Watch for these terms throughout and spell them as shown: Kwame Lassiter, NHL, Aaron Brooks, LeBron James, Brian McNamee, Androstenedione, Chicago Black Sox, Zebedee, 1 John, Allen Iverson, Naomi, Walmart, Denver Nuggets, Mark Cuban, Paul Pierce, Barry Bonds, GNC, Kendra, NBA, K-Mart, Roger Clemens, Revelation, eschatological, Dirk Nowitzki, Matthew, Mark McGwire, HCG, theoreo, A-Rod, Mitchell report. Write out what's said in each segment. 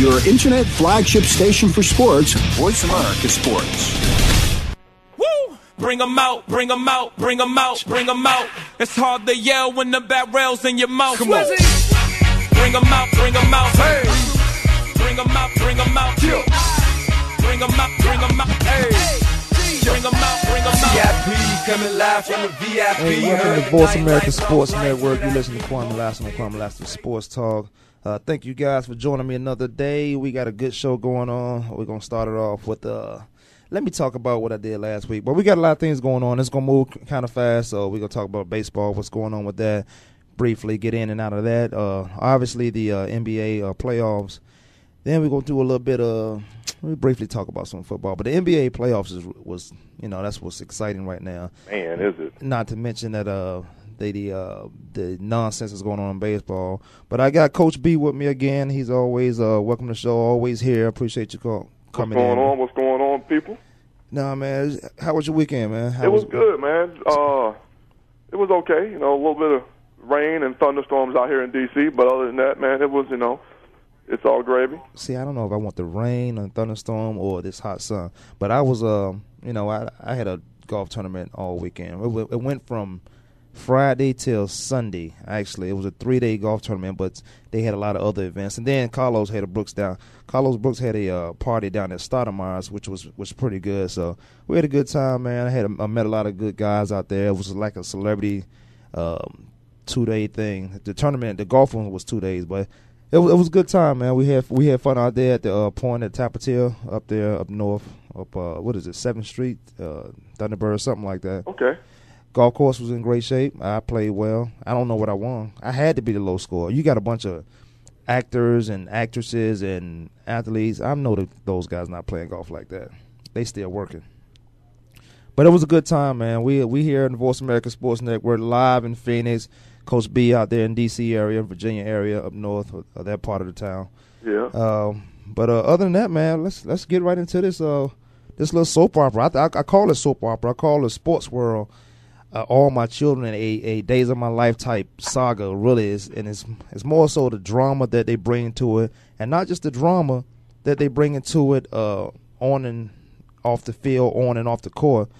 your internet flagship station for sports, Voice America Sports. Woo! Bring them out, bring them out, bring them out, bring them out. It's hard to yell when the bat rails in your mouth. Come on. Bring them out, bring them out. Hey. Bring them out, bring them out. Yeah. Bring them out, bring them out. Hey. Bring them out, bring them out. VIP coming live from the VIP. Hey, welcome to Voice America Sports Network. You listen to Kwame Lassiter on Kwame Lassiter Sports Talk. Thank you guys for joining me another day. We got a good show going on. We're going to start it off with, let me talk about what I did last week. But we got a lot of things going on. It's going to move kind of fast, so we're going to talk about baseball, what's going on with that, briefly get in and out of that. Obviously, the NBA playoffs. Then we're going to do a little bit of, let me briefly talk about some football. But the NBA playoffs was you know, that's what's exciting right now. Man, is it? Not to mention that the nonsense is going on in baseball. But I got Coach B with me again. He's always welcome to the show, always here. Appreciate you coming in. What's going on, people? Nah, man, how was your weekend, man? It was good, man. It was okay. You know, a little bit of rain and thunderstorms out here in D.C., but other than that, man, it was, you know, it's all gravy. See, I don't know if I want the rain and thunderstorm or this hot sun. But I was, you know, I had a golf tournament all weekend. It went from Friday till Sunday, actually. It was a 3-day golf tournament, but they had a lot of other events. And then Carlos Brooks had a party down at Stoudemire's, which was pretty good. So we had a good time, man. I met a lot of good guys out there. It was like a celebrity 2-day thing. The tournament, the golf one was 2 days, but it was a good time, man. We had fun out there at the point at Tappatia up there up north, up what is it, 7th Street, Thunderbird, something like that. Okay. Golf course was in great shape. I played well. I don't know what I won. I had to be the low scorer. You got a bunch of actors and actresses and athletes. I know that those guys not playing golf like that. They still working. But it was a good time, man. We here in the Voice America Sports Network, live in Phoenix. Coach B out there in D.C. area, Virginia area, up north, that part of the town. Yeah. But other than that, man, let's get right into this this little soap opera. I call it soap opera. I call it Sports World. All My Children, a Days of My Life type saga, really is, and it's more so the drama that they bring to it, and not just the drama that they bring into it on and off the field, on and off the court,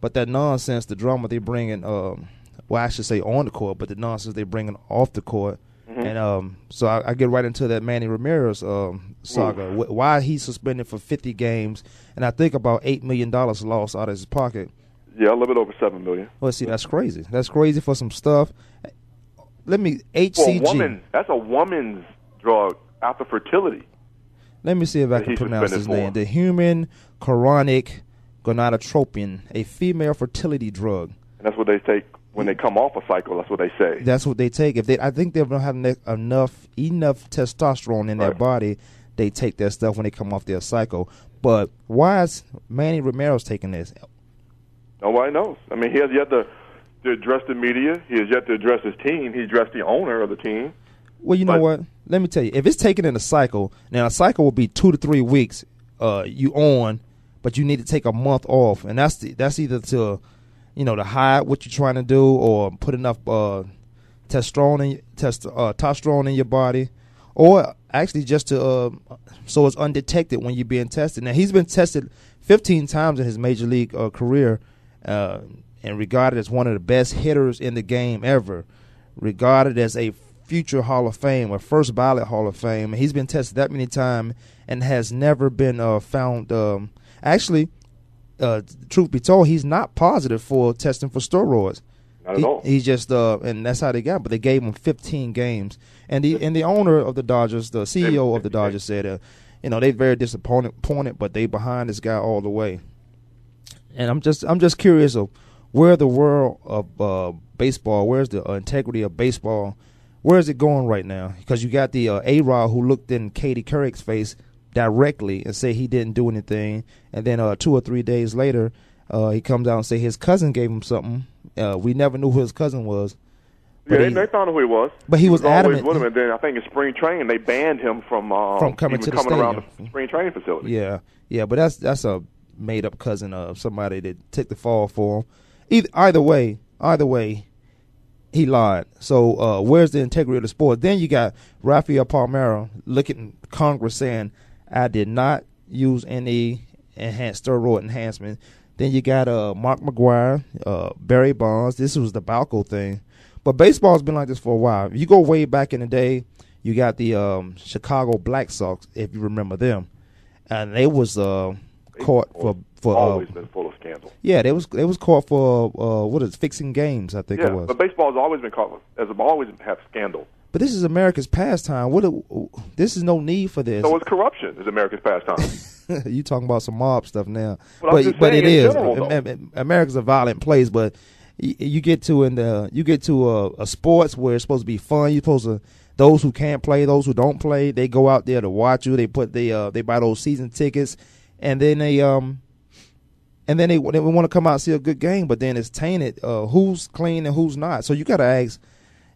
but that nonsense, the drama they bring in, well, I should say on the court, but the nonsense they bring in off the court, mm-hmm. And so I get right into that Manny Ramirez saga, mm-hmm. Why he's suspended for 50 games, and I think about $8 million lost out of his pocket. Yeah, a little bit over $7 million. Well, see, that's crazy. That's crazy for some stuff. HCG. That's a woman's drug after fertility. Let me see if I can pronounce his name. The human chorionic gonadotropin, a female fertility drug. And that's what they take when they come off a cycle. That's what they say. That's what they take. I think they don't have enough testosterone in their body. They take that stuff when they come off their cycle. But why is Manny Ramirez taking this? Nobody knows. I mean, he has yet to address the media. He has yet to address his team. He addressed the owner of the team. Well, know what? Let me tell you. If it's taken in a cycle, now a cycle will be 2 to 3 weeks you on, but you need to take a month off. And that's either to, you know, to hide what you're trying to do or put enough testosterone in your body, or actually just to so it's undetected when you're being tested. Now, he's been tested 15 times in his major league career, and regarded as one of the best hitters in the game ever, regarded as a future Hall of Fame, a first ballot Hall of Fame. And he's been tested that many times and has never been found. Truth be told, he's not positive for testing for steroids. Not at all. He's just, and that's how they got. But they gave him 15 games, and the owner of the Dodgers, the CEO of the Dodgers, said you know, they're very disappointed, but they behind this guy all the way. And I'm just curious of where the world of baseball, where's the integrity of baseball, where is it going right now? Because you got the A-Rod who looked in Katie Couric's face directly and said he didn't do anything, and then 2 or 3 days later, he comes out and say his cousin gave him something. We never knew who his cousin was. But yeah, they found out who he was. But he was adamant. Always with him. And then I think in spring training they banned him from coming around the spring training facility. Yeah, but that's a made up cousin of somebody that took the fall for him. Either way, he lied. So where's the integrity of the sport? Then you got Rafael Palmeiro looking at Congress saying, I did not use any enhanced steroid enhancement. Then you got Mark McGwire, Barry Bonds. This was the Balco thing. But baseball's been like this for a while. You go way back in the day, you got the Chicago Black Sox, if you remember them. And they was caught for always been full of scandal. Yeah, they was caught for fixing games, I think it was. Yeah, but baseball's always been caught as always have scandal. But this is America's pastime. This is no need for this. So it's corruption is America's pastime. You talking about some mob stuff now. But it is. General, America's a violent place, but you get to a sports where it's supposed to be fun. You're supposed to those who can't play, those who don't play, they go out there to watch you. They they buy those season tickets, and then they want to come out and see a good game, but then it's tainted. Who's clean and who's not? So you got to ask.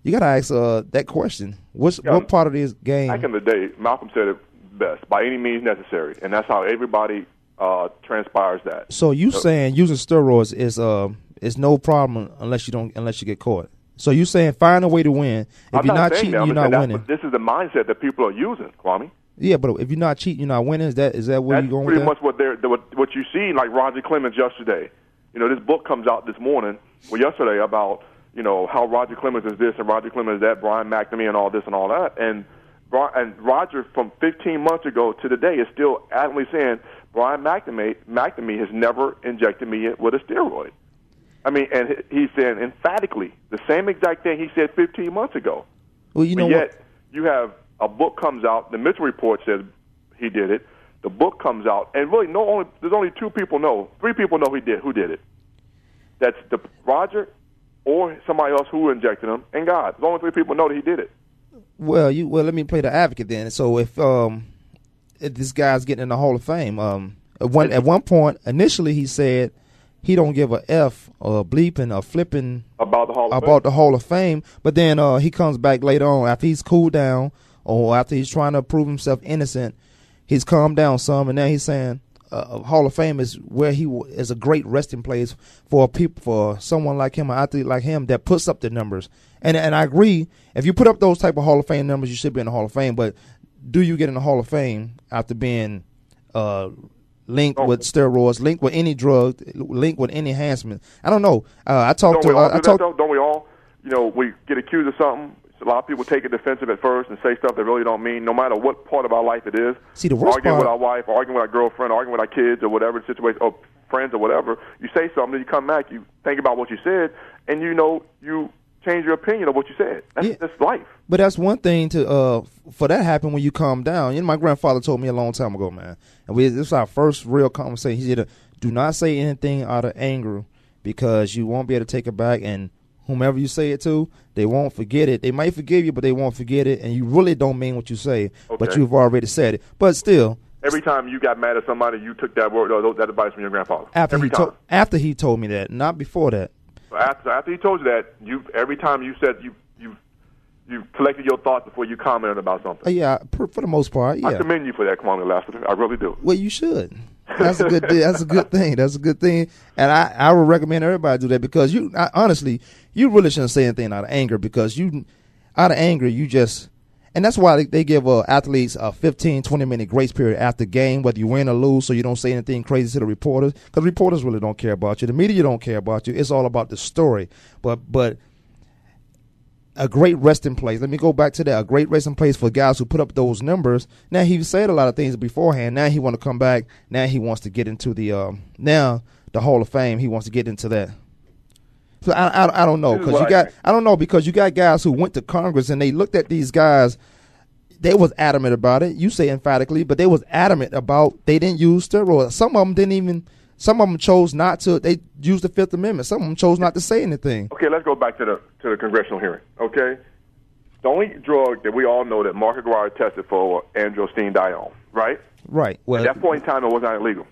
You got to ask that question. What part of this game? Back in the day, Malcolm said it best, by any means necessary. And that's how everybody transpires that. So you saying using steroids is no problem unless you get caught. So you saying find a way to win. If you're not cheating, you're not winning. This is the mindset that people are using, Kwame. Yeah, but if you're not cheating, you're not winning. Is that where you're going with that? That's pretty much what you see, like Roger Clemens yesterday. You know, this book comes out this morning, well, yesterday, about you know, how Roger Clemens is this and Roger Clemens is that, Brian McNamee and all this and all that. And Roger, from 15 months ago to today, is still adamantly saying, Brian McNamee has never injected me with a steroid. I mean, and he's saying emphatically the same exact thing he said 15 months ago. Well, you know what? Yet you have a book comes out, the Mitchell Report says he did it, the book comes out, and really there's only three people know who did it. That's the Roger or somebody else who injected him, and God. The only three people know that he did it. Well, let me play the advocate then. So if this guy's getting in the Hall of Fame, at one point initially he said he don't give a f or a bleeping or flipping about the Hall of Fame, but then he comes back later on after he's cooled down or after he's trying to prove himself innocent. He's calmed down some, and now he's saying Hall of Fame is where he is a great resting place for someone like him, an athlete like him that puts up the numbers. And I agree, if you put up those type of Hall of Fame numbers, you should be in the Hall of Fame. But do you get in the Hall of Fame after being linked with steroids, linked with any drug, linked with any enhancement? I don't know. Don't we all? You know, we get accused of something. A lot of people take it defensive at first and say stuff they really don't mean, no matter what part of our life it is. See, the worst arguing part, with our wife, arguing with our girlfriend, arguing with our kids or whatever the situation, or friends or whatever. You say something, you come back, you think about what you said, and you know you change your opinion of what you said. That's life. But that's one thing to for that happen when you calm down. You know, my grandfather told me a long time ago, man, and this is our first real conversation. He said, "Do not say anything out of anger because you won't be able to take it back and." Whomever you say it to, they won't forget it. They might forgive you, but they won't forget it. And you really don't mean what you say, but you've already said it. But still. Every time you got mad at somebody, you took that word, that advice from your grandfather. After he told me that, not before that. After he told you that, every time you said you collected your thoughts before you commented about something. Yeah, for the most part, yeah. I commend you for that, Kwame Lassiter. I really do. Well, you should. That's a good thing. And I would recommend everybody do that because honestly, you really shouldn't say anything out of anger because and that's why they give athletes a 15, 20-minute grace period after game, whether you win or lose, so you don't say anything crazy to the reporters because reporters really don't care about you. The media don't care about you. It's all about the story. But a great resting place. Let me go back to that. A great resting place for guys who put up those numbers. Now, he said a lot of things beforehand. Now he want to come back. Now he wants to get into the Hall of Fame. He wants to get into that. So I don't know because you got guys who went to Congress and they looked at these guys. They was adamant about it. You say emphatically, but they was adamant about they didn't use steroids. Some of them chose not to. They used the Fifth Amendment. Some of them chose not to say anything. Okay, let's go back to the congressional hearing. Okay, the only drug that we all know that Mark McGwire tested for was androstenedione, right? Right. Well, at that point in time, it was not illegal,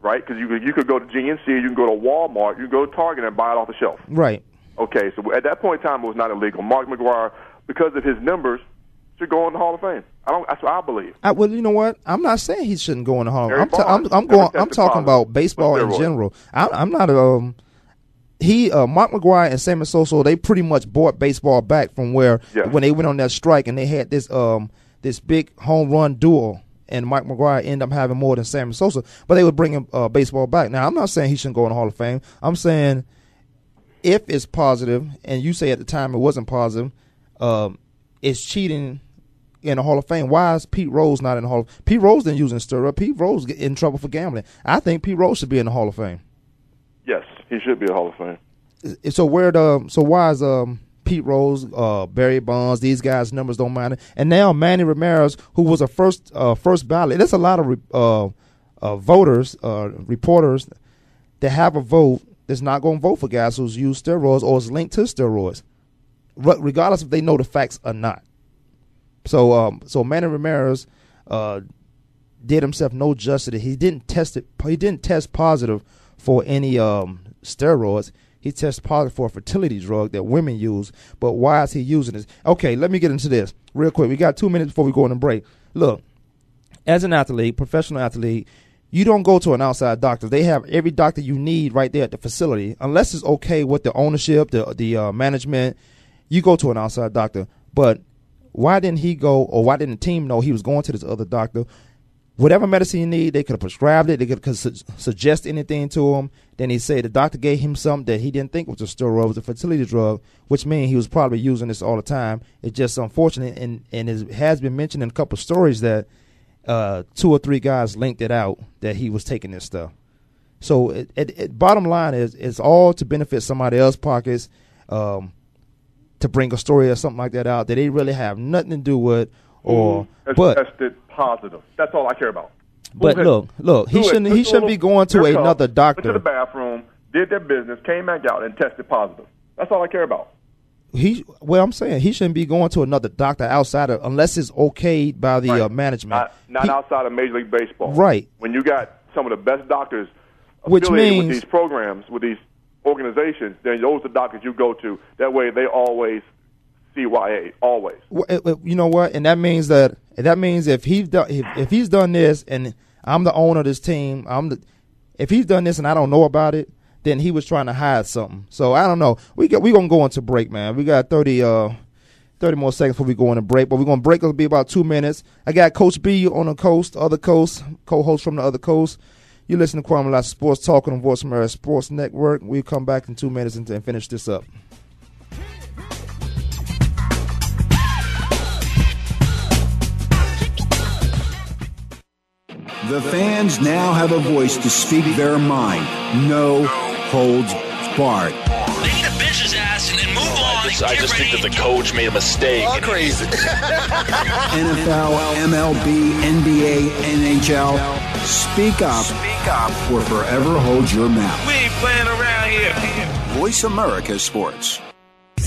right? Because you could go to GNC, you can go to Walmart, you can go to Target and buy it off the shelf, right? Okay, so at that point in time, it was not illegal. Mark McGwire, because of his numbers, should go in the Hall of Fame. That's what I believe. Well, you know what? I'm not saying he shouldn't go in the Hall of Fame. I'm talking about baseball in general. I'm not. Mark McGwire and Sammy Sosa, they pretty much brought baseball back from where when they went on that strike and they had this this big home run duel, and Mark McGwire ended up having more than Sammy Sosa, but they would bring him baseball back. Now, I'm not saying he shouldn't go in the Hall of Fame. I'm saying if it's positive, and you say at the time it wasn't positive, it's cheating in the Hall of Fame. Why is Pete Rose not in the Hall of Fame? Pete Rose didn't use stirrup. Pete Rose get in trouble for gambling. I think Pete Rose should be in the Hall of Fame. Yes, he should be a Hall of Fame. So why is Pete Rose, Barry Bonds, these guys' numbers don't matter, and now Manny Ramirez, who was a first ballot. There's a lot of voters, reporters that have a vote that's not going to vote for guys who's used steroids or is linked to steroids, regardless if they know the facts or not. So Manny Ramirez did himself no justice. He didn't test it. He didn't test positive for any steroids. He tests positive for a fertility drug that women use, but why is he using this? Okay, let me get into this real quick. We got 2 minutes before we go on a break. Look, as an athlete, professional athlete, you don't go to an outside doctor. They have every doctor you need right there at the facility, unless it's okay with the ownership, the management. You go to an outside doctor, but why didn't he go, or why didn't the team know he was going to this other doctor? Whatever medicine you need, they could have prescribed it. They could have suggest anything to him. Then he said the doctor gave him something that he didn't think was a steroid. It was a fertility drug, which means he was probably using this all the time. It's just unfortunate, and it has been mentioned in a couple of stories that two or three guys linked it out that he was taking this stuff. So bottom line is it's all to benefit somebody else's pockets, to bring a story or something like that out that they really have nothing to do with. Or tested positive. That's all I care about. But look, he shouldn't be going to another doctor. Went to the bathroom, did their business, came back out, and tested positive. That's all I care about. I'm saying he shouldn't be going to another doctor outside of, unless it's okayed by the management. Not outside of Major League Baseball. Right. When you got some of the best doctors affiliated with these programs, with these organizations, then those are the doctors you go to. That way they always CYA, always. You know what? And that means if he's done this, and I'm the owner of this team, if he's done this and I don't know about it, then he was trying to hide something. So I don't know. We're going to go into break, man. We got 30 more seconds before we go into break, but we're going to break. It'll be about 2 minutes. I got Coach B on the coast, other coast, co-host from the other coast. You listen to Kwame Lassiter Sports Talk on Voice America Sports Network. We'll come back in 2 minutes and finish this up. The fans now have a voice to speak their mind. No holds barred. They need a bitch's ass and then move on. I just think that the coach made a mistake. All crazy. NFL, MLB, NBA, NHL. Speak up, or forever hold your mouth. We ain't playing around here. Voice America Sports.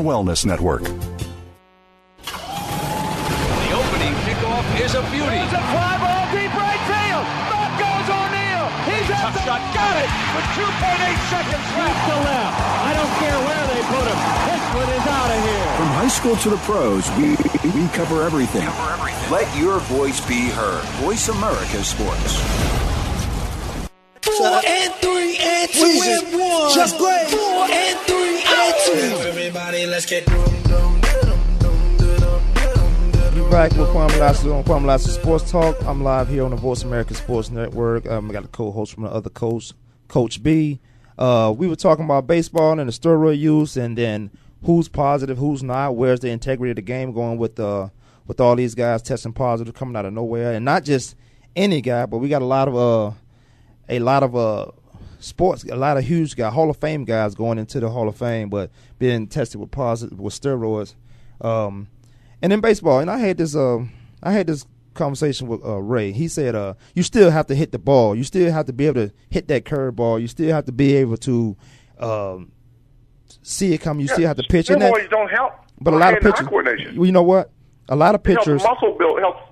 Wellness Network. The opening kickoff is a beauty. It's a fly ball deep right field. That goes O'Neal. He's at the shot. Got it with 2.8 seconds left. To left. I don't care where they put him. This one is out of here. From high school to the pros, we cover everything. Let your voice be heard. Voice America Sports. 4 and 3 and 2 Jesus. And one. Just play. 4 and 3 and 2. Everybody, let's get back with Kwame Lassiter on Kwame Lassiter Sports Talk. I'm live here on the Voice America Sports Network. I got a co-host from the other coast, Coach B. We were talking about baseball and the steroid use, and then who's positive, who's not. Where's the integrity of the game going with all these guys testing positive, coming out of nowhere, and not just any guy, but we got a lot of huge guys, Hall of Fame guys going into the Hall of Fame, but being tested with positive with steroids. And in baseball, and I had this conversation with Ray. He said, "You still have to hit the ball. You still have to be able to hit that curveball. You still have to be able to see it coming. You still have to pitch." And that don't help, but a lot of pitchers. You know what? A lot of pitchers. It helps muscle build, helps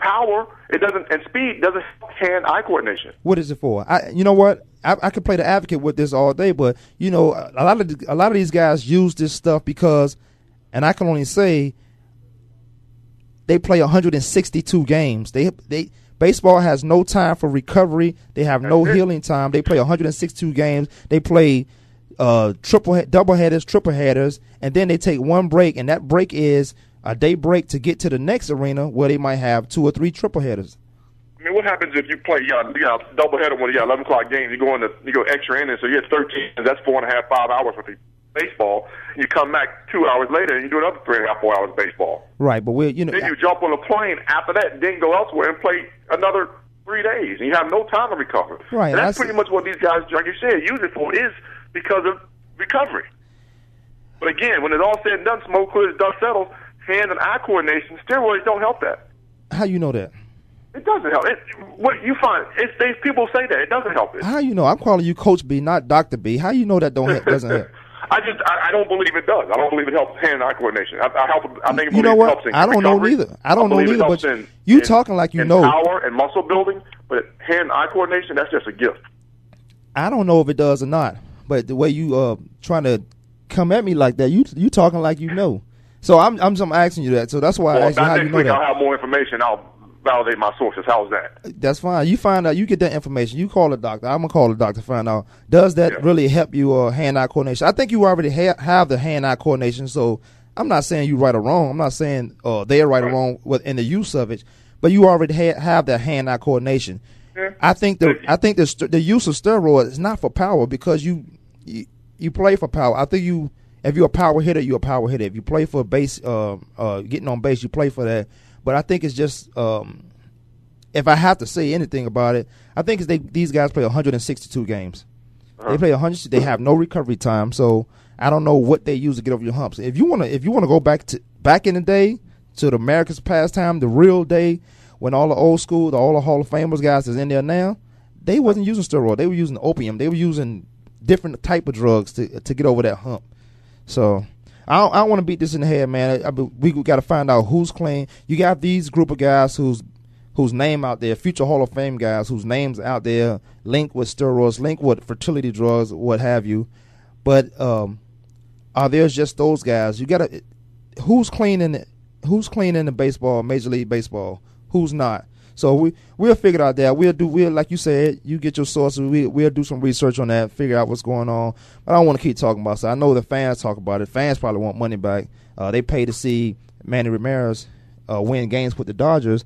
power. It doesn't, and speed doesn't help hand-eye coordination. What is it for? You know what? I could play the advocate with this all day, but you know, a lot of these guys use this stuff because, and I can only say, they play 162 games. They baseball has no time for recovery. They have no healing time. They play 162 games. They play double headers, triple headers, and then they take one break, and that break is a day break to get to the next arena where they might have 2 or 3 triple headers. I mean, what happens if you play you got double header when you got 11:00 games? You go extra innings, so you get 13. That's 4.5, 5 hours for people. Baseball, you come back 2 hours later and you do another 3.5, 4 hours baseball. Right, but then you jump on a plane after that, then go elsewhere and play another 3 days, and you have no time to recover. Right, and that's pretty much what these guys, like you said, use it for is because of recovery. But again, when it's all said and done, smoke clears, dust settles, hand and eye coordination, steroids don't help that. How you know that? It doesn't help. What you find, people say that it doesn't help it. How you know? I'm calling you Coach B, not Dr. B. How you know that doesn't help? I don't believe it does. I don't believe it helps hand-eye coordination. I don't know either. But you talking like you know. Power and muscle building, but hand-eye coordination, that's just a gift. I don't know if it does or not, but the way you trying to come at me like that, you talking like you know. So I'm asking you that. So that's why I asked you how you know that. I'll have more information. I'll validate my sources. How's that? That's fine. You find out. You get that information. You call a doctor. I'm going to call a doctor to find out, does that really help you hand-eye coordination? I think you already have the hand-eye coordination, so I'm not saying you're right or wrong. I'm not saying they're right or wrong in the use of it, but you already have that hand-eye coordination. Yeah. I think the use of steroids is not for power because you play for power. I think if you're a power hitter, you're a power hitter. If you play for base, getting on base, you play for that. But I think it's just, if I have to say anything about it, I think these guys play 162 games. Uh-huh. They play 100. They have no recovery time, so I don't know what they use to get over your humps. If you wanna go back in the day to the America's pastime, the real day when all the old school, all the Hall of Famers guys is in there now, they wasn't using steroids. They were using opium. They were using different type of drugs to get over that hump. So. I don't want to beat this in the head, man. We got to find out who's playing. You got these group of guys whose name out there, future Hall of Fame guys whose names out there, linked with steroids, linked with fertility drugs, what have you. But are there just those guys? You got to who's clean in the baseball, Major League Baseball? Who's not? So we'll figure out that. We'll like you said, you get your sources. We'll do some research on that, figure out what's going on. But I don't want to keep talking about it. So I know the fans talk about it. Fans probably want money back. They pay to see Manny Ramirez win games with the Dodgers.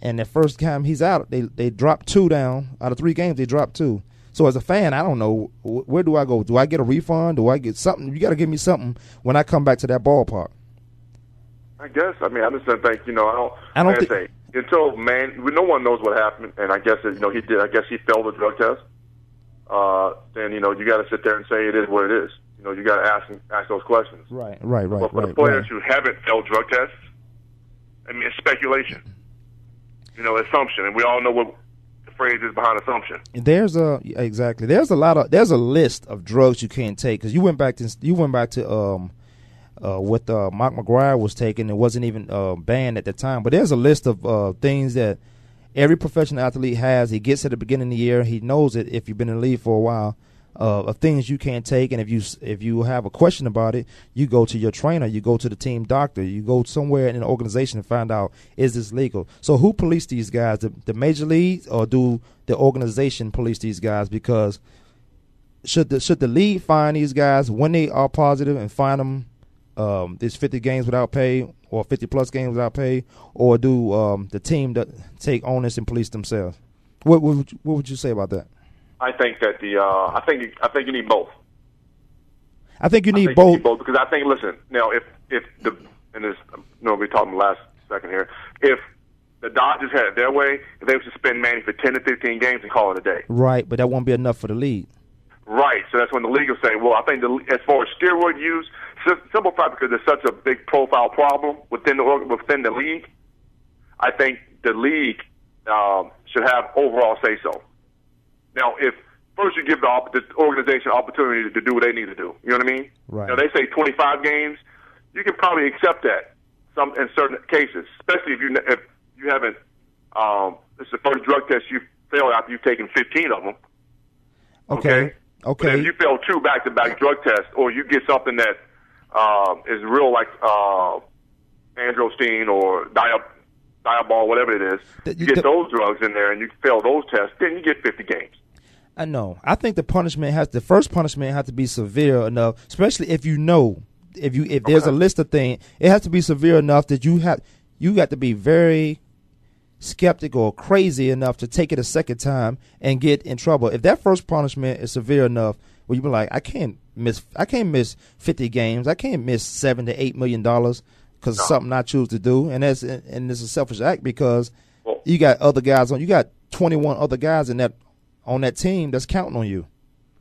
And the first time he's out, they dropped 2 down. Out of 3 games, they dropped 2. So as a fan, I don't know. Where do I go? Do I get a refund? Do I get something? You got to give me something when I come back to that ballpark. I guess. I mean, I just don't think, I don't think. Until no one knows what happened, and I guess he did. I guess he failed the drug test. Then you got to sit there and say it is what it is. You got to ask those questions. Right. But for the players who haven't failed drug tests, I mean, it's speculation. Assumption, and we all know what the phrase is behind assumption. There's a list of drugs you can't take because you went back to Mark McGwire was taken. It wasn't even banned at the time. But there's a list of things that every professional athlete has. He gets at the beginning of the year. He knows it if you've been in the league for a while, of things you can't take. And if you have a question about it, you go to your trainer, you go to the team doctor, you go somewhere in an organization and find out, is this legal? So who police these guys, the major leagues, or do the organization police these guys? Because should the league fine these guys when they are positive and fine them these 50 games without pay, or 50-plus games without pay, or do the team that take onus and police themselves? What would you say about that? I think that I think you need both. I think you need both. Because I think, listen, now if the, and this, you know, we're talking the last second here, if the Dodgers had it their way, if they would suspend Manny for 10 to 15 games and call it a day. Right, but that won't be enough for the league. Right, so that's when the league will say, well, I think as far as steroid use, simple fact, because there's such a big profile problem within the league, I think the league should have overall say-so. Now, if first you give the organization opportunity to do what they need to do, you know what I mean? Right. Now, they say 25 games. You can probably accept that in certain cases, especially if you haven't. This is the first drug test you failed after you've taken 15 of them. Okay. But if you fail 2 back-to-back drug tests, or you get something that is real, like androstenedione or diabol, whatever it is, you get those drugs in there and you fail those tests, then you get 50 games. I know. I think the first punishment has to be severe enough, especially if there's a list of things, it has to be severe enough that you got to be very skeptical or crazy enough to take it a second time and get in trouble. If that first punishment is severe enough, well, you be like, I can't miss 50 games. I can't miss $7 to $8 million. Because it's something I choose to do, and it's a selfish act because you got other guys on. You got 21 other guys on that team that's counting on you.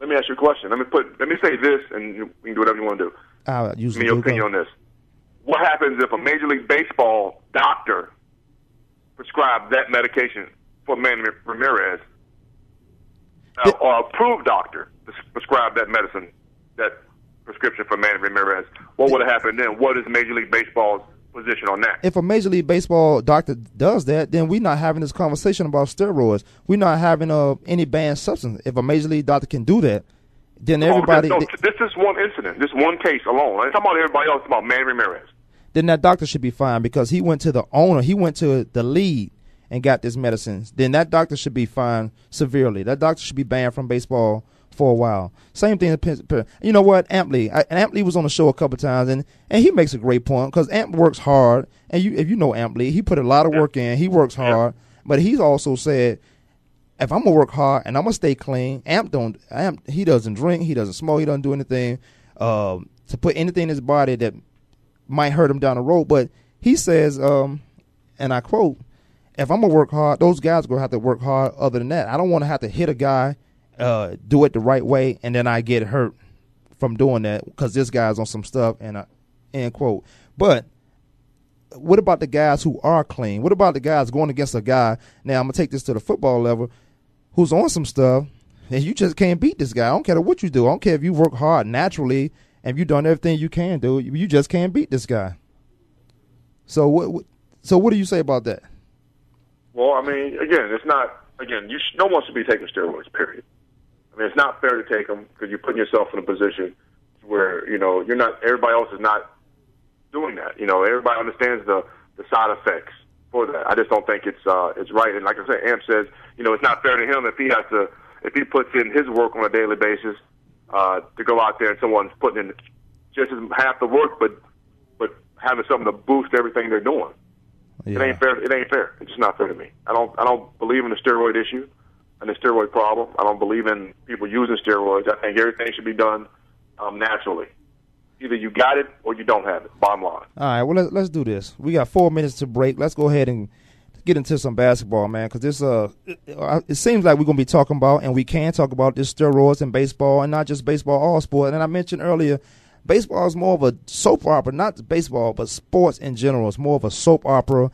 Let me ask you a question. Let me say this, and you can do whatever you want to do. Your opinion on this: what happens if a Major League Baseball doctor prescribed that medication for Manny Ramirez, or approved doctor prescribed that medicine, that prescription for Manny Ramirez? What would have happened then? What is Major League Baseball's position on that? If a Major League Baseball doctor does that, then we're not having this conversation about steroids. We're not having any banned substance. If a Major League doctor can do that, then everybody... This is one incident, this one case alone. I'm talking about everybody else, about Manny Ramirez. Then that doctor should be fined because he went to the owner, he went to the league and got this medicine. Then that doctor should be fined severely. That doctor should be banned from baseball for a while. Same thing. You know what? Ampley was on the show a couple of times, and he makes a great point because Amp works hard. And if you know Ampley, he put a lot of work in. He works hard, but he's also said, if I'm gonna work hard and I'm gonna stay clean, he doesn't drink, he doesn't smoke, he doesn't do anything to put anything in his body that might hurt him down the road. But he says, and I quote, "If I'm gonna work hard, those guys are gonna have to work hard. Other than that, I don't want to have to hit a guy." Do it the right way, and then I get hurt from doing that because this guy's on some stuff, and end quote. But what about the guys who are clean? What about the guys going against a guy? Now, I'm going to take this to the football level, who's on some stuff, and you just can't beat this guy. I don't care what you do. I don't care if you work hard naturally and you've done everything you can do. You just can't beat this guy. So what do you say about that? Well, I mean, again, no one should be taking steroids, period. I mean, it's not fair to take them because you're putting yourself in a position where, you know, you're not. Everybody else is not doing that. You know, everybody understands the side effects for that. I just don't think it's right. And like I said, Amp says, you know, it's not fair to him if he puts in his work on a daily basis to go out there and someone's putting in just half the work, but having something to boost everything they're doing. Yeah. It ain't fair. It's just not fair to me. I don't believe in the steroid issue. And the steroid problem. I don't believe in people using steroids. I think everything should be done naturally. Either you got it or you don't have it, bottom line. All right, well, let's do this. We got 4 minutes to break. Let's go ahead and get into some basketball, man, because this it seems like we're going to be talking about, and we can talk about, this steroids in baseball, and not just baseball, all sports. And I mentioned earlier, baseball is more of a soap opera, not baseball, but sports in general. It's more of a soap opera.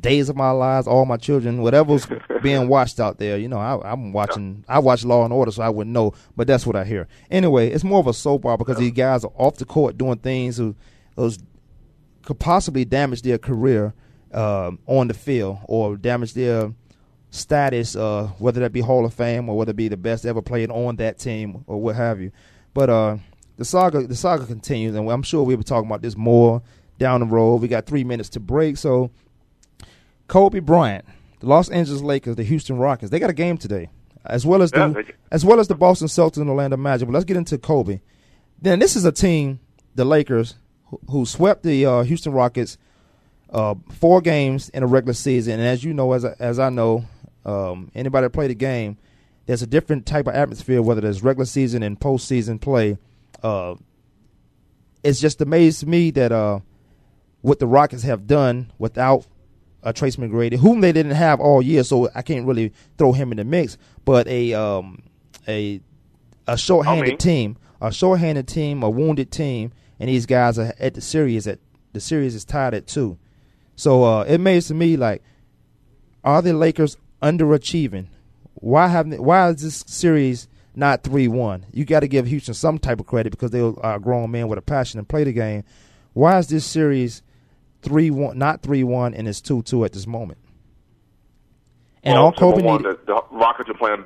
Days of My Lives, All My Children, whatever's being watched out there. You know, I'm watching. I watch Law and Order, so I wouldn't know, but that's what I hear. Anyway, it's more of a soap opera because these guys are off the court doing things who could possibly damage their career on the field or damage their status, whether that be Hall of Fame or whether it be the best ever played on that team or what have you. But the saga continues, and I'm sure we'll be talking about this more down the road. We got 3 minutes to break. So Kobe Bryant, the Los Angeles Lakers, the Houston Rockets, they got a game today, as well as the Boston Celtics and Orlando Magic. But let's get into Kobe. Then this is a team, the Lakers, who swept the Houston Rockets 4 games in a regular season. And as you know, as I know, anybody that played the game, there's a different type of atmosphere, whether there's regular season and postseason play. It's just amazed me that what the Rockets have done without Tracy McGrady, whom they didn't have all year, so I can't really throw him in the mix. But a shorthanded team, a wounded team, and these guys are at the series. The series is tied at 2. So it amazed me, like, are the Lakers underachieving? Why is this series not 3-1? You got to give Houston some type of credit because they are grown men with a passion and play the game. Why is this series 3-1, not 3-1, and it's 2-2 at this moment? And well, all Kobe needed, the Rockets are playing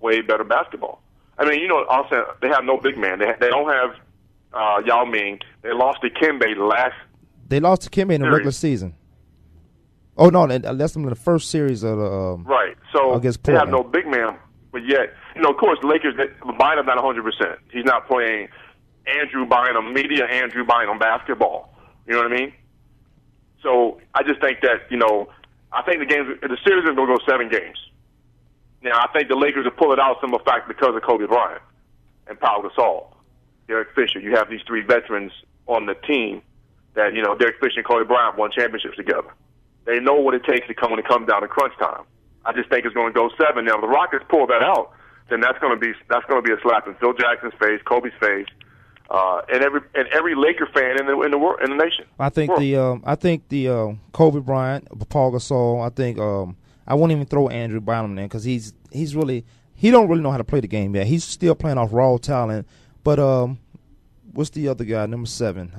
way better basketball. I mean, you know, also they have no big man. They don't have Yao Ming. They lost to Dikembe last. They lost to Dikembe in the regular season. Oh no, that's in the first series of the right. So they have no big man, but yet, you know, of course, Lakers. Bynum not 100%. He's not playing Andrew Bynum, media Andrew Bynum basketball. You know what I mean? So I just think that, you know, I think the series is going to go 7 games. Now, I think the Lakers will pull it out, simple fact, because of Kobe Bryant and Paul Gasol, Derek Fisher. You have these 3 veterans on the team that, you know, Derek Fisher and Kobe Bryant won championships together. They know what it takes to come when it comes down to crunch time. I just think it's going to go 7. Now, if the Rockets pull that out, then that's going to be a slap in Phil Jackson's face, Kobe's face, and every Laker fan in the world, in the nation. I think the Kobe Bryant, Paul Gasol. I think I won't even throw Andrew Bynum in because he don't really know how to play the game yet. He's still playing off raw talent. But what's the other guy, number 7?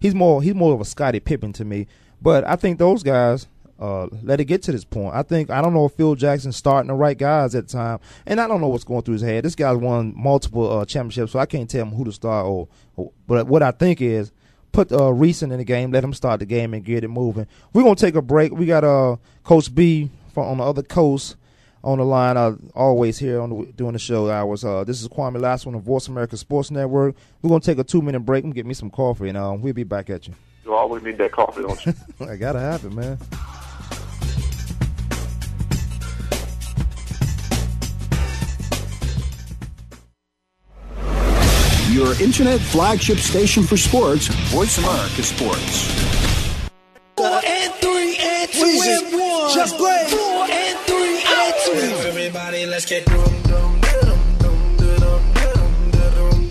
He's more of a Scottie Pippen to me. But I think those guys let it get to this point. I don't know if Phil Jackson's starting the right guys at the time, and I don't know what's going through his head. This guy's won multiple championships, so I can't tell him who to start. But what I think is put Reason in the game, let him start the game and get it moving. We're gonna take a break. We got Coach B on the other coast on the line. Always here doing the show hours. This is Kwame Lassiter on the Voice America Sports Network. We're gonna take a 2-minute break and get me some coffee, and we'll be back at you. You always need that coffee, don't you? I gotta have it, man. Your internet flagship station for sports, Voice America Sports. 4 and 3 and 2 and 1. Just play 4 and 3 and 2. Everybody, let's get down, down, down, down, down, down, down, down.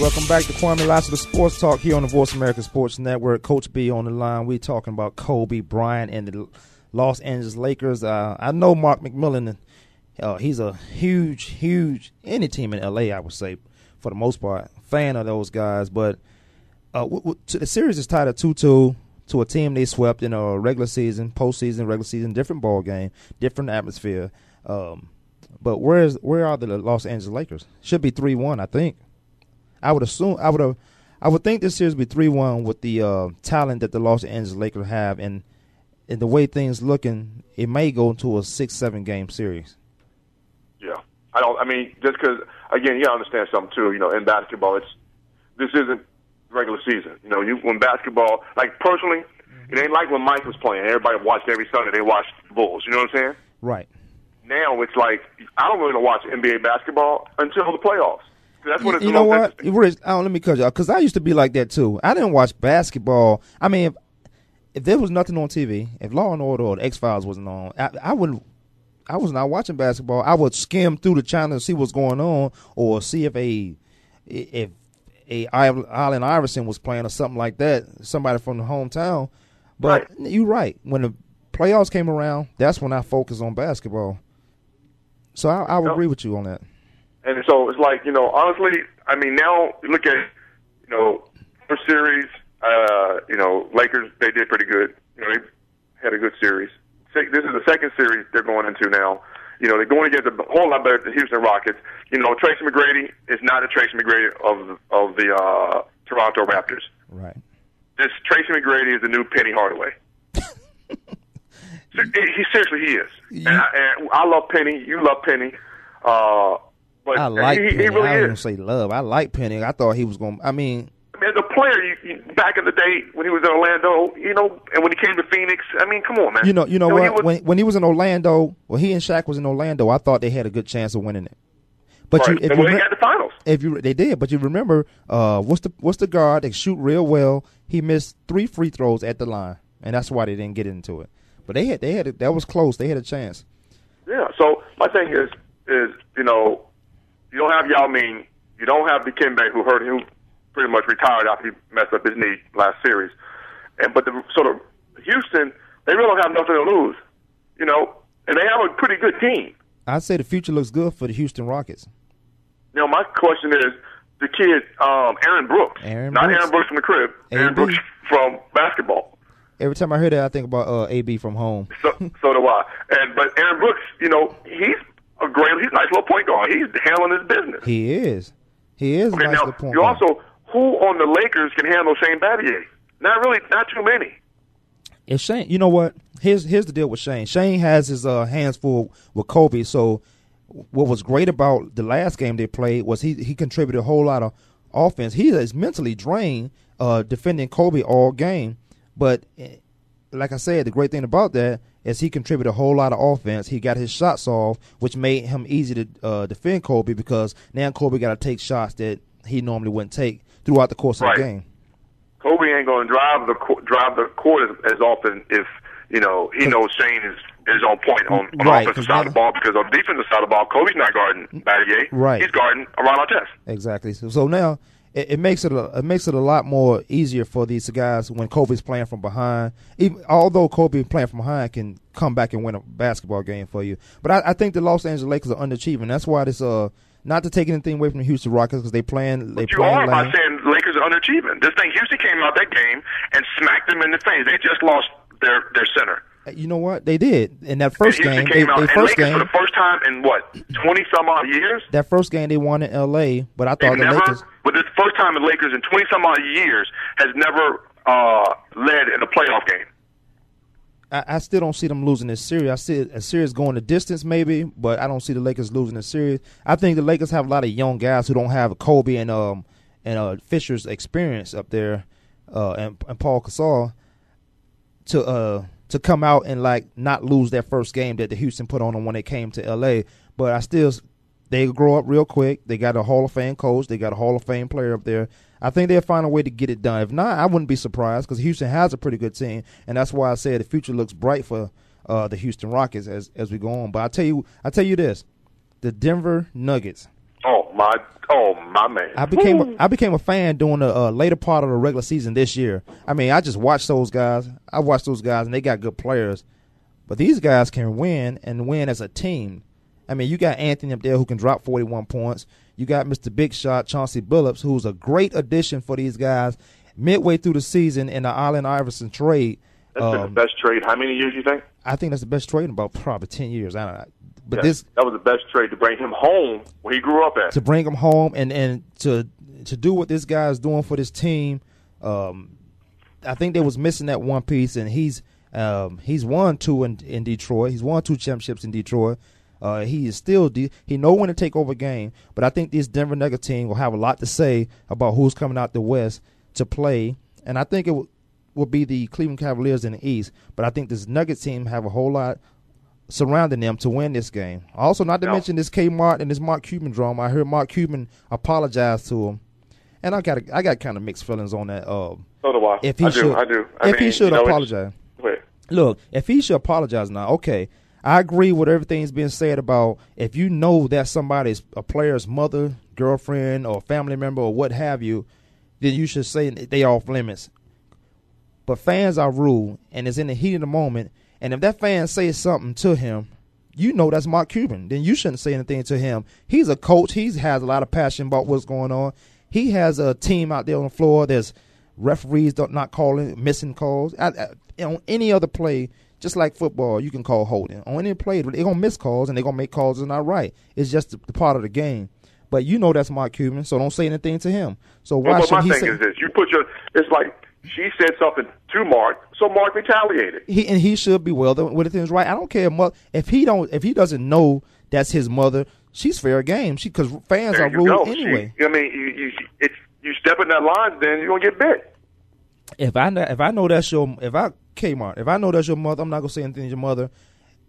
Welcome back to Kwame Lassiter Sports Talk here on the Voice America Sports Network. Coach B on the line. We're talking about Kobe Bryant and the Los Angeles Lakers. I know Mark McMillan, he's a huge, any team in L.A., I would say, for the most part, fan of those guys. But the series is tied at 2-2 to a team they swept in a regular season, postseason, regular season, different ball game, different atmosphere. But where are the Los Angeles Lakers? Should be 3-1, I think. I would think this series would be 3-1 with the talent that the Los Angeles Lakers have, and the way things looking, it may go into a 6-7 game series. Yeah, just because, again, you gotta understand something too. You know, in basketball, this isn't regular season. You know, when basketball, like personally, it ain't like when Mike was playing. Everybody watched every Sunday. They watched the Bulls. You know what I'm saying? Right. Now it's like I don't really watch NBA basketball until the playoffs. That's what it's you know what? Rich, let me cut you off, because I used to be like that too. I didn't watch basketball. I mean, if there was nothing on TV, if Law and Order or the X-Files wasn't on, I was not watching basketball. I would skim through the channel to see what's going on, or see if Allen Iverson was playing or something like that, somebody from the hometown. But right. You're right. When the playoffs came around, that's when I focused on basketball. So I would agree with you on that. And so it's like, you know, honestly, I mean, now look at, you know, first series, you know, Lakers, they did pretty good. You know, they had a good series. This is the second series they're going into now. You know, they're going against a whole lot better than the Houston Rockets. You know, Tracy McGrady is not the Tracy McGrady of the Toronto Raptors. Right. This Tracy McGrady is the new Penny Hardaway. Seriously, he is. And I love Penny. You love Penny. But I like Penny. He really I don't even say love. I like Penny. I thought he was going to – I mean – as a player, back in the day when he was in Orlando, you know, and when he came to Phoenix, I mean, come on, man. You know what? When he was in Orlando, when he and Shaq was in Orlando, I thought they had a good chance of winning it. But right. They got the finals. They did, but you remember what's the guard that shoot real well? He missed 3 free throws at the line, and that's why they didn't get into it. But they had that was close. They had a chance. Yeah. So my thing is you know. You don't have Yao Ming. You don't have Dikembe, who pretty much retired after he messed up his knee last series. But Houston, they really don't have nothing to lose, you know, and they have a pretty good team. I'd say the future looks good for the Houston Rockets. You know, my question is the kid, Aaron Brooks. Aaron Brooks from the crib. Aaron Brooks from basketball. Every time I hear that, I think about A.B. from home. So do I. But Aaron Brooks, you know, he's a nice little point guard. He's handling his business. He is. Okay, nice now point you also guard. Who on the Lakers can handle Shane Battier? Not too many. If Shane, you know what? Here's the deal with Shane. Shane has his hands full with Kobe. So what was great about the last game they played was he contributed a whole lot of offense. He is mentally drained defending Kobe all game, but like I said, the great thing about that. As he contributed a whole lot of offense, he got his shots off, which made him easy to defend Kobe, because now Kobe got to take shots that he normally wouldn't take throughout the course right. of the game. Kobe ain't going to drive the court as often if you know he knows Shane is on point on right, the offensive side of the ball, because on the defensive side of the ball, Kobe's not guarding Battier. Right. He's guarding around our chest. Exactly. So now it makes it a lot more easier for these guys when Kobe's playing from behind. Even although Kobe playing from behind can come back and win a basketball game for you, but I think the Los Angeles Lakers are underachieving. That's why this Not to take anything away from the Houston Rockets because they playing. But you are by saying Lakers are underachieving. This thing, Houston came out that game and smacked them in the face. They just lost their center. You know what? They did. In that first game. They, for the first time in, what, 20-some-odd years? That first game they won in L.A., but I thought Lakers. But the first time in Lakers in 20-some-odd years has never led in a playoff game. I still don't see them losing this series. I see a series going the distance maybe, but I don't see the Lakers losing this series. I think the Lakers have a lot of young guys who don't have Kobe and Fisher's experience up there and Paul Gasol to come out and like not lose that first game that the Houston put on them when they came to L.A. But I still – they grow up real quick. They got a Hall of Fame coach. They got a Hall of Fame player up there. I think they'll find a way to get it done. If not, I wouldn't be surprised because Houston has a pretty good team, and that's why I said the future looks bright for the Houston Rockets as we go on. But I tell you this: the Denver Nuggets. Oh my man! I became a fan during the later part of the regular season this year. I mean, I just watched those guys. And they got good players, but these guys can win and win as a team. I mean, you got Anthony up there who can drop 41 points. You got Mr. Big Shot, Chauncey Billups, who's a great addition for these guys midway through the season in the Allen Iverson trade. That's been the best trade. How many years do you think? I think that's the best trade in about probably 10 years. I don't know. But yeah, that was the best trade to bring him home where he grew up at. To bring him home and to do what this guy is doing for this team. I think they was missing that one piece, and he's won two in Detroit. He's won two championships in Detroit. He is still he know when to take over a game, but I think this Denver Nuggets team will have a lot to say about who's coming out the West to play, and I think it will be the Cleveland Cavaliers in the East, but I think this Nuggets team have a whole lot surrounding them to win this game. Also, not to mention this K-Mart and this Mark Cuban drama. I heard Mark Cuban apologize to him, and I got kind of mixed feelings on that. So do I. If he should apologize. Look, if he should apologize now, okay. I agree with everything's been said about if you know that somebody's a player's mother, girlfriend, or family member, or what have you, then you should say they off limits. But fans are rude, and it's in the heat of the moment. And if that fan says something to him, you know that's Mark Cuban. Then you shouldn't say anything to him. He's a coach. He has a lot of passion about what's going on. He has a team out there on the floor. There's referees not calling, missing calls. On any other play, just like football, you can call holding. On any play, they're going to miss calls, and they're going to make calls that's not right. It's just the part of the game. But you know that's Mark Cuban, so don't say anything to him. So why should he say? My thing is this. It's like she said something to Mark, so Mark retaliated. He should be with things right. I don't care if he doesn't know that's his mother, she's fair game. Because fans are rude anyway. You step in that line, then you're going to get bit. If I know that's your mother, I'm not going to say anything to your mother.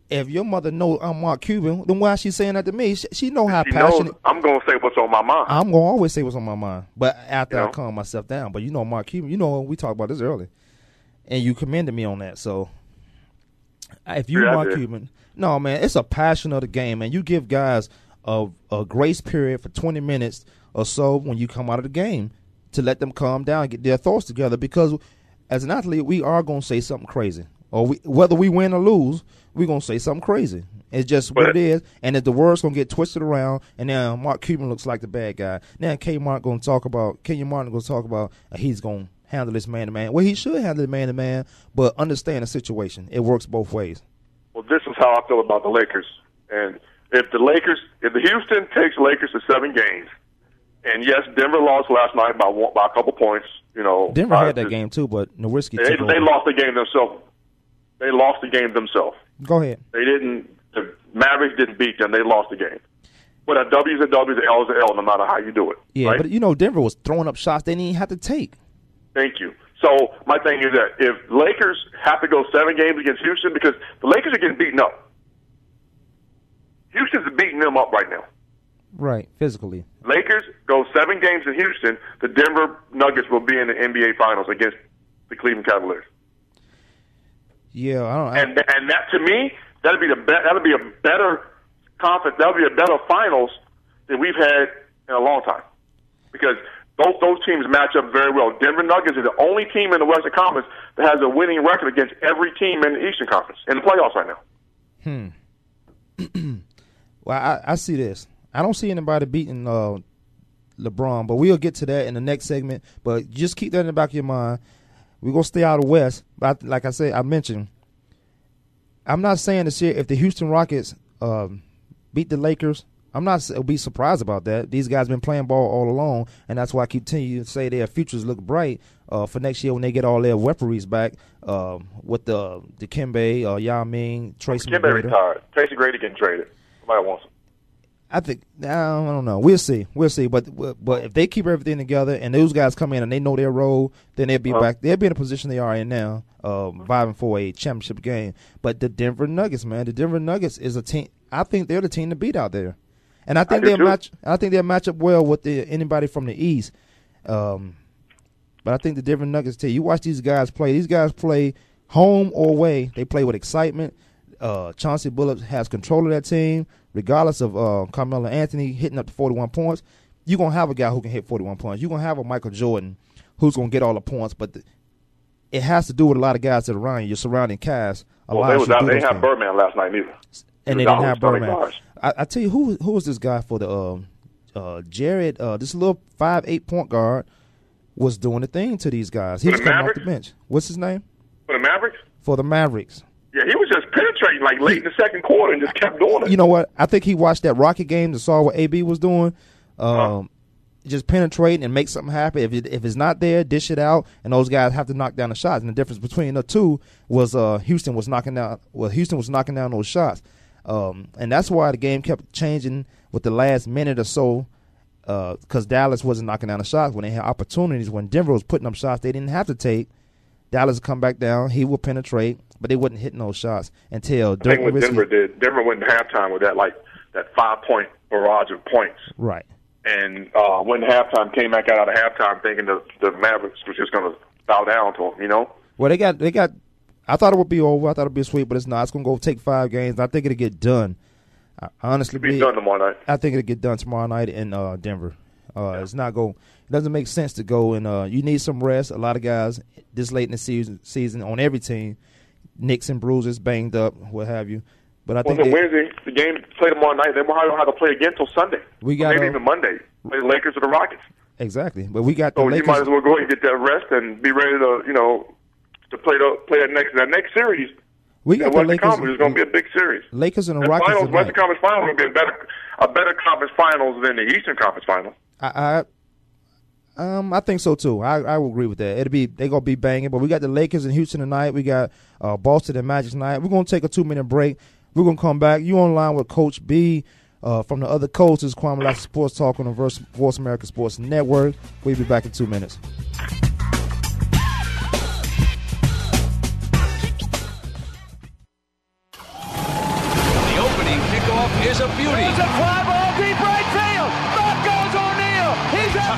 If your mother knows I'm Mark Cuban, then why is she saying that to me? She know how passionate. I'm going to say what's on my mind. I'm going to always say what's on my mind. But after I calm myself down. But you know Mark Cuban. You know we talked about this earlier. And you commended me on that. So if you're Mark Cuban. No, man, it's a passion of the game. And you give guys a grace period for 20 minutes or so when you come out of the game to let them calm down and get their thoughts together because – as an athlete, we are going to say something crazy. Whether we win or lose, we're going to say something crazy. It's just what it is. And if the word's going to get twisted around, and now Mark Cuban looks like the bad guy. Now Kenyon Martin going to talk about he's going to handle this man-to-man. Well, he should handle it man-to-man, but understand the situation. It works both ways. Well, this is how I feel about the Lakers. And if the Houston takes the Lakers to 7 games, and yes, Denver lost last night by a couple points. You know, Denver had that game too, but Nowitzki. They lost the game themselves. They lost the game themselves. Go ahead. They didn't. The Mavericks didn't beat them. They lost the game. But a W's a W, the L's a L, no matter how you do it. Yeah, right? But you know, Denver was throwing up shots they didn't even have to take. Thank you. So my thing is that if Lakers have to go 7 games against Houston, because the Lakers are getting beaten up. Houston's beating them up right now. Right, physically. Lakers go 7 games in Houston. The Denver Nuggets will be in the NBA Finals against the Cleveland Cavaliers. Yeah, and that to me, that'll be a better finals than we've had in a long time because those teams match up very well. Denver Nuggets is the only team in the Western Conference that has a winning record against every team in the Eastern Conference in the playoffs right now. Well, I see this. I don't see anybody beating LeBron, but we'll get to that in the next segment. But just keep that in the back of your mind. We're going to stay out of West. But like I said, I mentioned, I'm not saying this year if the Houston Rockets beat the Lakers, I'm not be surprised about that. These guys been playing ball all along, and that's why I continue to say their futures look bright for next year when they get all their weaponries back with the Dikembe, Yao Ming, Tracy McGrady. Dikembe retired. Tracy McGrady getting traded. Somebody wants him. I think I don't know. We'll see. We'll see. But if they keep everything together and those guys come in and they know their role, then they'll be back. They'll be in a position they are in now, vibing for a championship game. But the Denver Nuggets, man, the Denver Nuggets is a team. I think they're the team to beat out there, and I think they'll match up well with anybody from the East. But I think the Denver Nuggets team. You watch these guys play. These guys play home or away. They play with excitement. Chauncey Billups has control of that team. Regardless of Carmelo Anthony hitting up to 41 points, you're going to have a guy who can hit 41 points. You're going to have a Michael Jordan who's going to get all the points, but it has to do with a lot of guys that are around you, your surrounding cast. They didn't have Birdman last night either. And they didn't have Birdman. I tell you, who was this guy for the Jared, this little 5'8" point guard was doing the thing to these guys. He was coming off the bench. What's his name? For the Mavericks? For the Mavericks. Yeah, he was just penetrating like late in the second quarter and just kept doing it. You know what? I think he watched that Rocket game and saw what AB was doing, just penetrating and make something happen. If it's not there, dish it out, and those guys have to knock down the shots. And the difference between the two was Houston was knocking down those shots, and that's why the game kept changing with the last minute or so. Because Dallas wasn't knocking down the shots when they had opportunities. When Denver was putting up shots they didn't have to take, Dallas would come back down. He would penetrate. But they wouldn't hit no shots until Dirk Nowitzki. Denver went to halftime with that 5-point barrage of points. Right. And when halftime came back out of halftime, thinking the Mavericks was just going to bow down to them, you know. Well, they got. I thought it would be over. I thought it'd be sweet, but it's not. It's going to go take 5 games. I think it'll get done. It'll be done tomorrow night. I think it'll get done tomorrow night in Denver. It doesn't make sense to go and you need some rest. A lot of guys this late in the season on every team. Nicks and bruises, banged up, what have you. But I think Wednesday, the game play tomorrow night. They won't have to play again until Sunday. We got maybe even Monday. Play the Lakers or the Rockets. Exactly, but we got. So you might as well go ahead and get that rest and be ready to play that next series. We got the Lakers. Conference is going to be a big series. Lakers and the Rockets. Finals, Western Conference Finals will be a better conference finals than the Eastern Conference Finals. I think so too. I will agree with that. They're gonna be banging. But we got the Lakers in Houston tonight. We got Boston and Magic tonight. We're gonna take a 2-minute break. We're gonna come back. You online with Coach B from the other coast. It's Kwame Lassiter Sports Talk on the Voice America Sports Network. We'll be back in 2 minutes. The opening kickoff is a beauty. It's a fly ball deep right field. Back goes O'Neal. He's at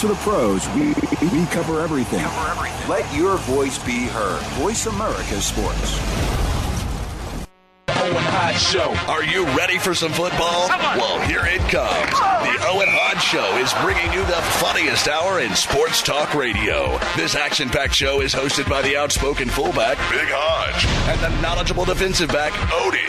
To the pros, we cover everything. Let your voice be heard. Voice America Sports. Owen Hodge Show. Are you ready for some football? Well, here it comes. The Owen Hodge Show is bringing you the funniest hour in sports talk radio. This action-packed show is hosted by the outspoken fullback, Big Hodge, and the knowledgeable defensive back, Odie.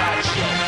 Show.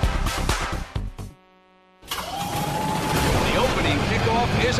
Is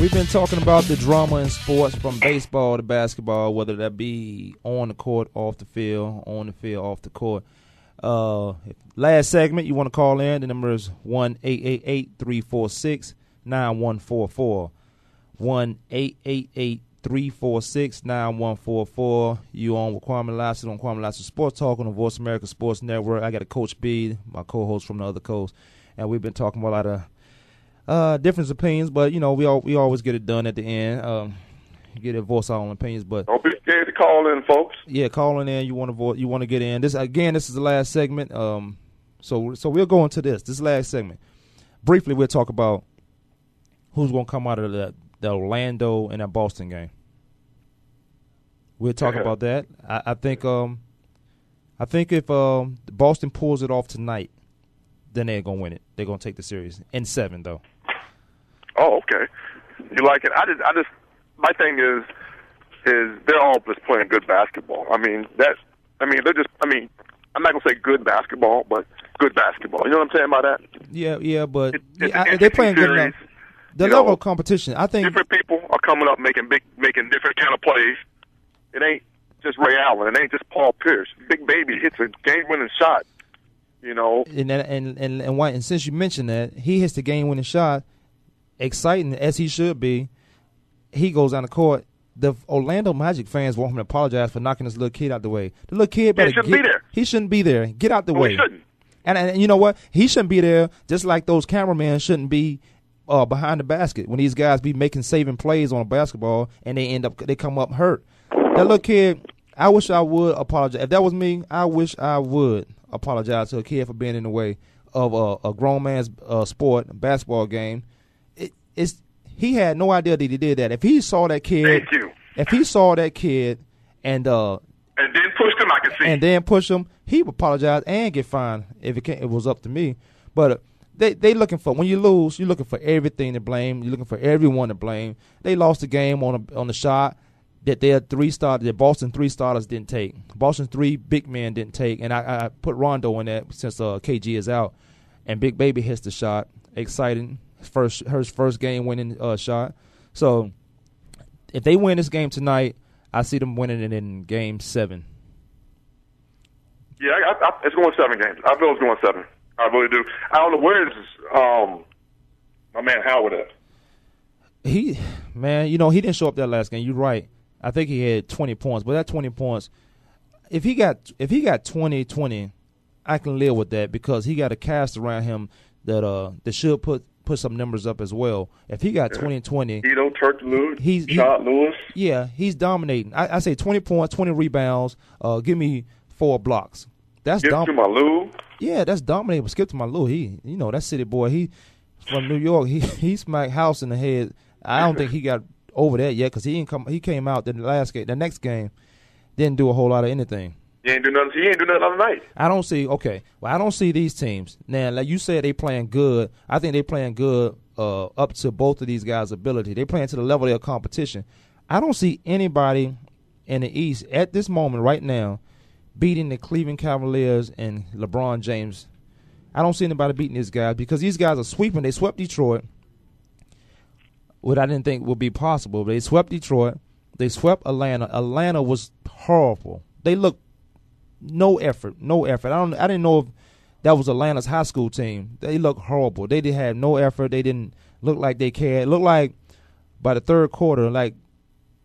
We've been talking about the drama in sports, from baseball to basketball, whether that be on the court, off the field, on the field, off the court. Last segment, you want to call in, the number is 1-888-346-9144. 1-888-346-9144. You on with Kwame Lassiter on Kwame Lassiter Sports Talk on the Voice America Sports Network. I got a Coach B, my co-host from the other coast, and we've been talking about a lot of different opinions, but, you know, we always get it done at the end. Get to voice our own opinions, but don't be scared to call in, folks. Yeah, calling in. You want to vote. You want to get in. This again. This is the last segment. So we'll go into this. This last segment, briefly, we'll talk about who's going to come out of the Orlando and that Boston game. We'll talk about that. I think if Boston pulls it off tonight, then they're going to win it. They're going to take the series in 7, though. Oh, okay. You like it? I just, my thing is they're all just playing good basketball. I mean, I'm not gonna say good basketball, but good basketball. You know what I'm saying by that? Yeah, but they're playing good enough. The level of competition, I think. Different people are coming up making different kind of plays. It ain't just Ray Allen. It ain't just Paul Pierce. Big Baby hits a game-winning shot. You know, and since you mentioned that, he hits the game-winning shot. Exciting as he should be, he goes down the court. The Orlando Magic fans want him to apologize for knocking this little kid out the way. The little kid better be there. He shouldn't be there. Get out the way. He shouldn't. And you know what? He shouldn't be there. Just like those cameramen shouldn't be behind the basket when these guys be making saving plays on basketball and they come up hurt. That little kid. I wish I would apologize. If that was me, I wish I would apologize to a kid for being in the way of a grown man's sport, a basketball game. He had no idea that he did that. If he saw that kid, and then pushed him, I could see. And then push him, he would apologize and get fined if it was up to me. But they looking for, when you lose, you're looking for everything to blame. You're looking for everyone to blame. They lost the game on the shot that Boston three starters didn't take. Boston three big men didn't take, and I put Rondo in that since KG is out, and Big Baby hits the shot, exciting, her first game winning shot. So if they win this game tonight, I see them winning it in Game 7. Yeah, it's going 7 games. I feel it's going 7. I really do. I don't know where's my man Howard at. He didn't show up that last game. You're right. I think he had 20 points, but that 20 points, if he got 20, I can live with that because he got a cast around him that should put some numbers up as well. If he got 20, Hedo Turkoglu, Lewis. Yeah, he's dominating. I say 20 points, 20 rebounds. Give me 4 blocks. That's to my Lou. Yeah, that's dominating. Skip to my Lou. He, you know, that city boy. He from New York. He smacked House in the head. I don't think he got over that yet because he came out the last game, the next game, didn't do a whole lot of anything. He ain't do nothing other night. I don't see these teams. Now, like you said, they playing good. I think they playing good up to both of these guys' ability. They playing to the level of their competition. I don't see anybody in the East at this moment right now beating the Cleveland Cavaliers and LeBron James. I don't see anybody beating these guys because these guys are sweeping. They swept Detroit, what I didn't think would be possible. They swept Detroit. They swept Atlanta. Atlanta was horrible. They looked no effort. I didn't know if that was Atlanta's high school team. They looked horrible. They didn't have no effort. They didn't look like they cared. It looked like by the third quarter, like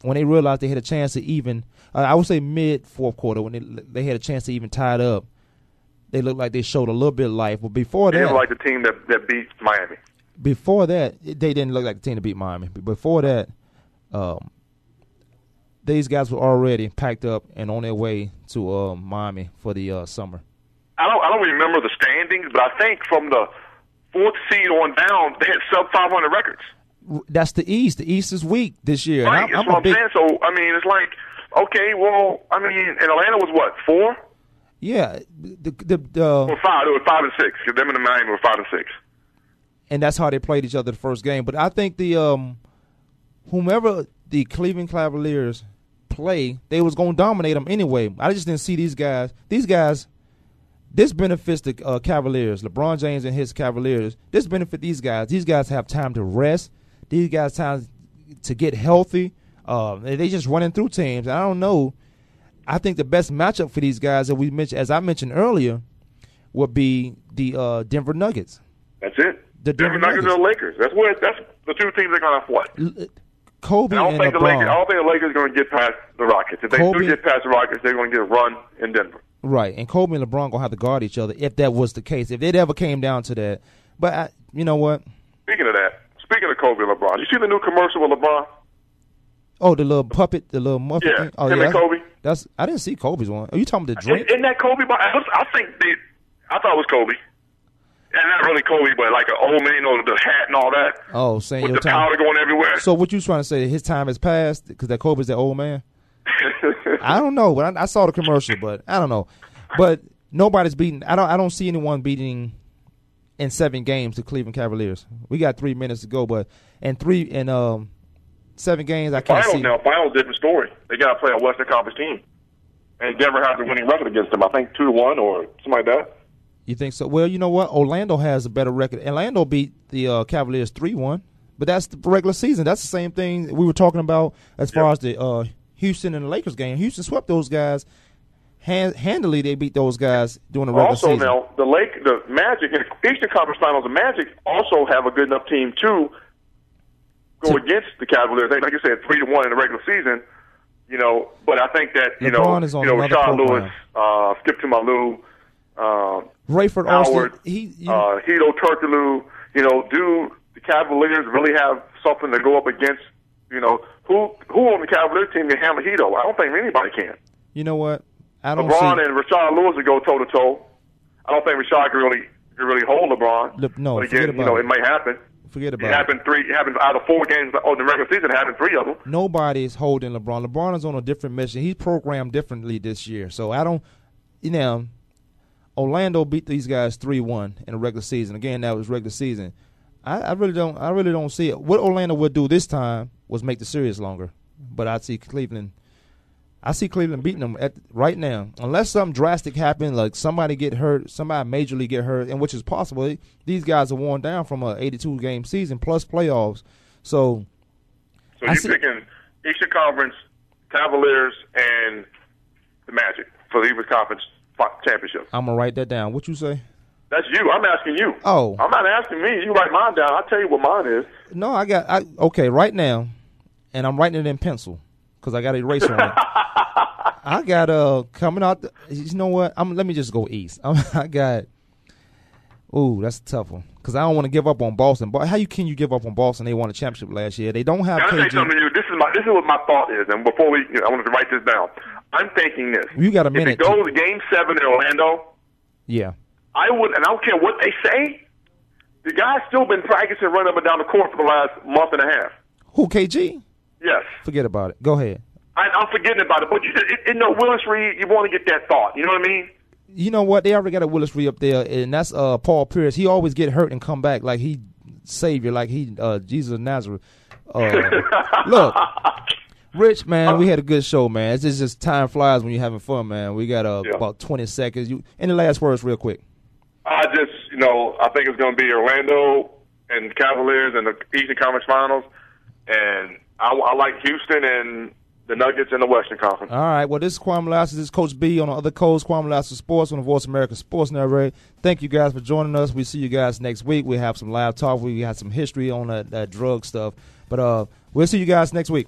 when they realized they had a chance to even, I would say mid-fourth quarter, when they had a chance to even tie it up, they looked like they showed a little bit of life. But before that, they were like the team that beat Miami. Before that, they didn't look like the team that beat Miami. Before that, these guys were already packed up and on their way to Miami for the summer. I don't remember the standings, but I think from the fourth seed on down, they had sub-500 records. That's the East. The East is weak this year. Right, that's what I'm saying. So, I mean, it's like, okay, well, I mean, and Atlanta was what, 4? Yeah. Well, 5. It was 5 and 6. Them and the Miami were 5 and 6. And that's how they played each other the first game. But I think the whomever the Cleveland Cavaliers play, they was going to dominate them anyway. I just didn't see these guys. This benefits the Cavaliers, LeBron James and his Cavaliers. This benefits these guys. These guys have time to rest. These guys time to get healthy. They just running through teams. I don't know. I think the best matchup for these guys, that we mentioned, as I mentioned earlier, would be the Denver Nuggets. That's it. The Denver Nuggets and the Lakers. That's the two teams they're going to fight. Kobe and LeBron. I don't think the Lakers are going to get past the Rockets. If they do get past the Rockets, they're going to get a run in Denver. Right, and Kobe and LeBron going to have to guard each other if that was the case, if it ever came down to that. But you know what? Speaking of Kobe and LeBron, you see the new commercial with LeBron? Oh, the little puppet, the little muffin thing? Oh, him and Kobe? I didn't see Kobe's one. Are you talking about the drink? Isn't that Kobe? I thought it was Kobe. And not really Kobe, but like an old man, with the hat and all that. Oh, saying with your the powder going everywhere. So what you trying to say, his time has passed because that Kobe's that old man? I don't know. But I saw the commercial, but I don't know. But nobody's beating. I don't see anyone beating in 7 games the Cleveland Cavaliers. We got 3 minutes to go, but in 7 games I can't see. Finals different story. They got to play a Western Conference team, and Denver has a winning record against them. I think 2-1 or something like that. You think so? Well, you know what? Orlando has a better record. Orlando beat the Cavaliers 3-1, but that's the regular season. That's the same thing we were talking about as far as the Houston and the Lakers game. Houston swept those guys. Handily, they beat those guys during the regular season. Also, now, the Magic, in the Eastern Conference Finals, the Magic also have a good enough team to go against the Cavaliers. Like you said, 3-1 in the regular season. You know, but I think that, you know Rashard Lewis, Skip Tumalu, Rayford Howard, Austin, Hedo Turkoglu, do the Cavaliers really have something to go up against? Who on the Cavaliers team can handle Hedo? I don't think anybody can. You know what? I don't. LeBron and Rashard Lewis would go toe to toe. I don't think Rashard can really hold LeBron. No, but again, it might happen. Forget about it. It happened out of 4 games on the regular season. It happened 3 of them. Nobody's holding LeBron. LeBron is on a different mission. He's programmed differently this year. So I don't. Orlando beat these guys 3-1 in the regular season. Again, that was regular season. I really don't see it. What Orlando would do this time was make the series longer. But I see Cleveland beating them right now, unless something drastic happens, like somebody get hurt, somebody majorly get hurt, and which is possible. These guys are worn down from a 82-game season plus playoffs. So you're picking Eastern Conference, Cavaliers, and the Magic for the Eastern Conference Championship. I'm gonna write that down. What you say? That's you. I'm asking you. Oh, I'm not asking me. You write mine down. I'll tell you what mine is. No, okay right now, and I'm writing it in pencil because I got an eraser on it. I got coming out. You know what? Let me just go east. I got. Ooh, that's a tough one because I don't want to give up on Boston. But how can you give up on Boston? They won a championship last year. They don't have. Can I say something to you? This is what my thought is. And before I wanted to write this down. I'm thinking this. You got a minute. If it goes to Game 7 in Orlando, yeah, I would, and I don't care what they say. The guy's still been practicing running up and down the court for the last month and a half. Who, KG? Yes. Forget about it. Go ahead. I'm forgetting about it, but Willis Reed, you want to get that thought. You know what I mean? You know what? They already got a Willis Reed up there, and that's Paul Pierce. He always get hurt and come back like he Savior, like he Jesus of Nazareth. Look. Rich, man, we had a good show, man. It's just time flies when you're having fun, man. We got about 20 seconds. Any last words real quick? I think it's going to be Orlando and Cavaliers in the Eastern Conference Finals. And I like Houston and the Nuggets in the Western Conference. All right. Well, this is Kwame Lassiter. This is Coach B on the other coast, Kwame Lassiter Sports on the Voice America Sports Network. Thank you guys for joining us. We see you guys next week. We have some live talk. We have some history on that drug stuff. But we'll see you guys next week.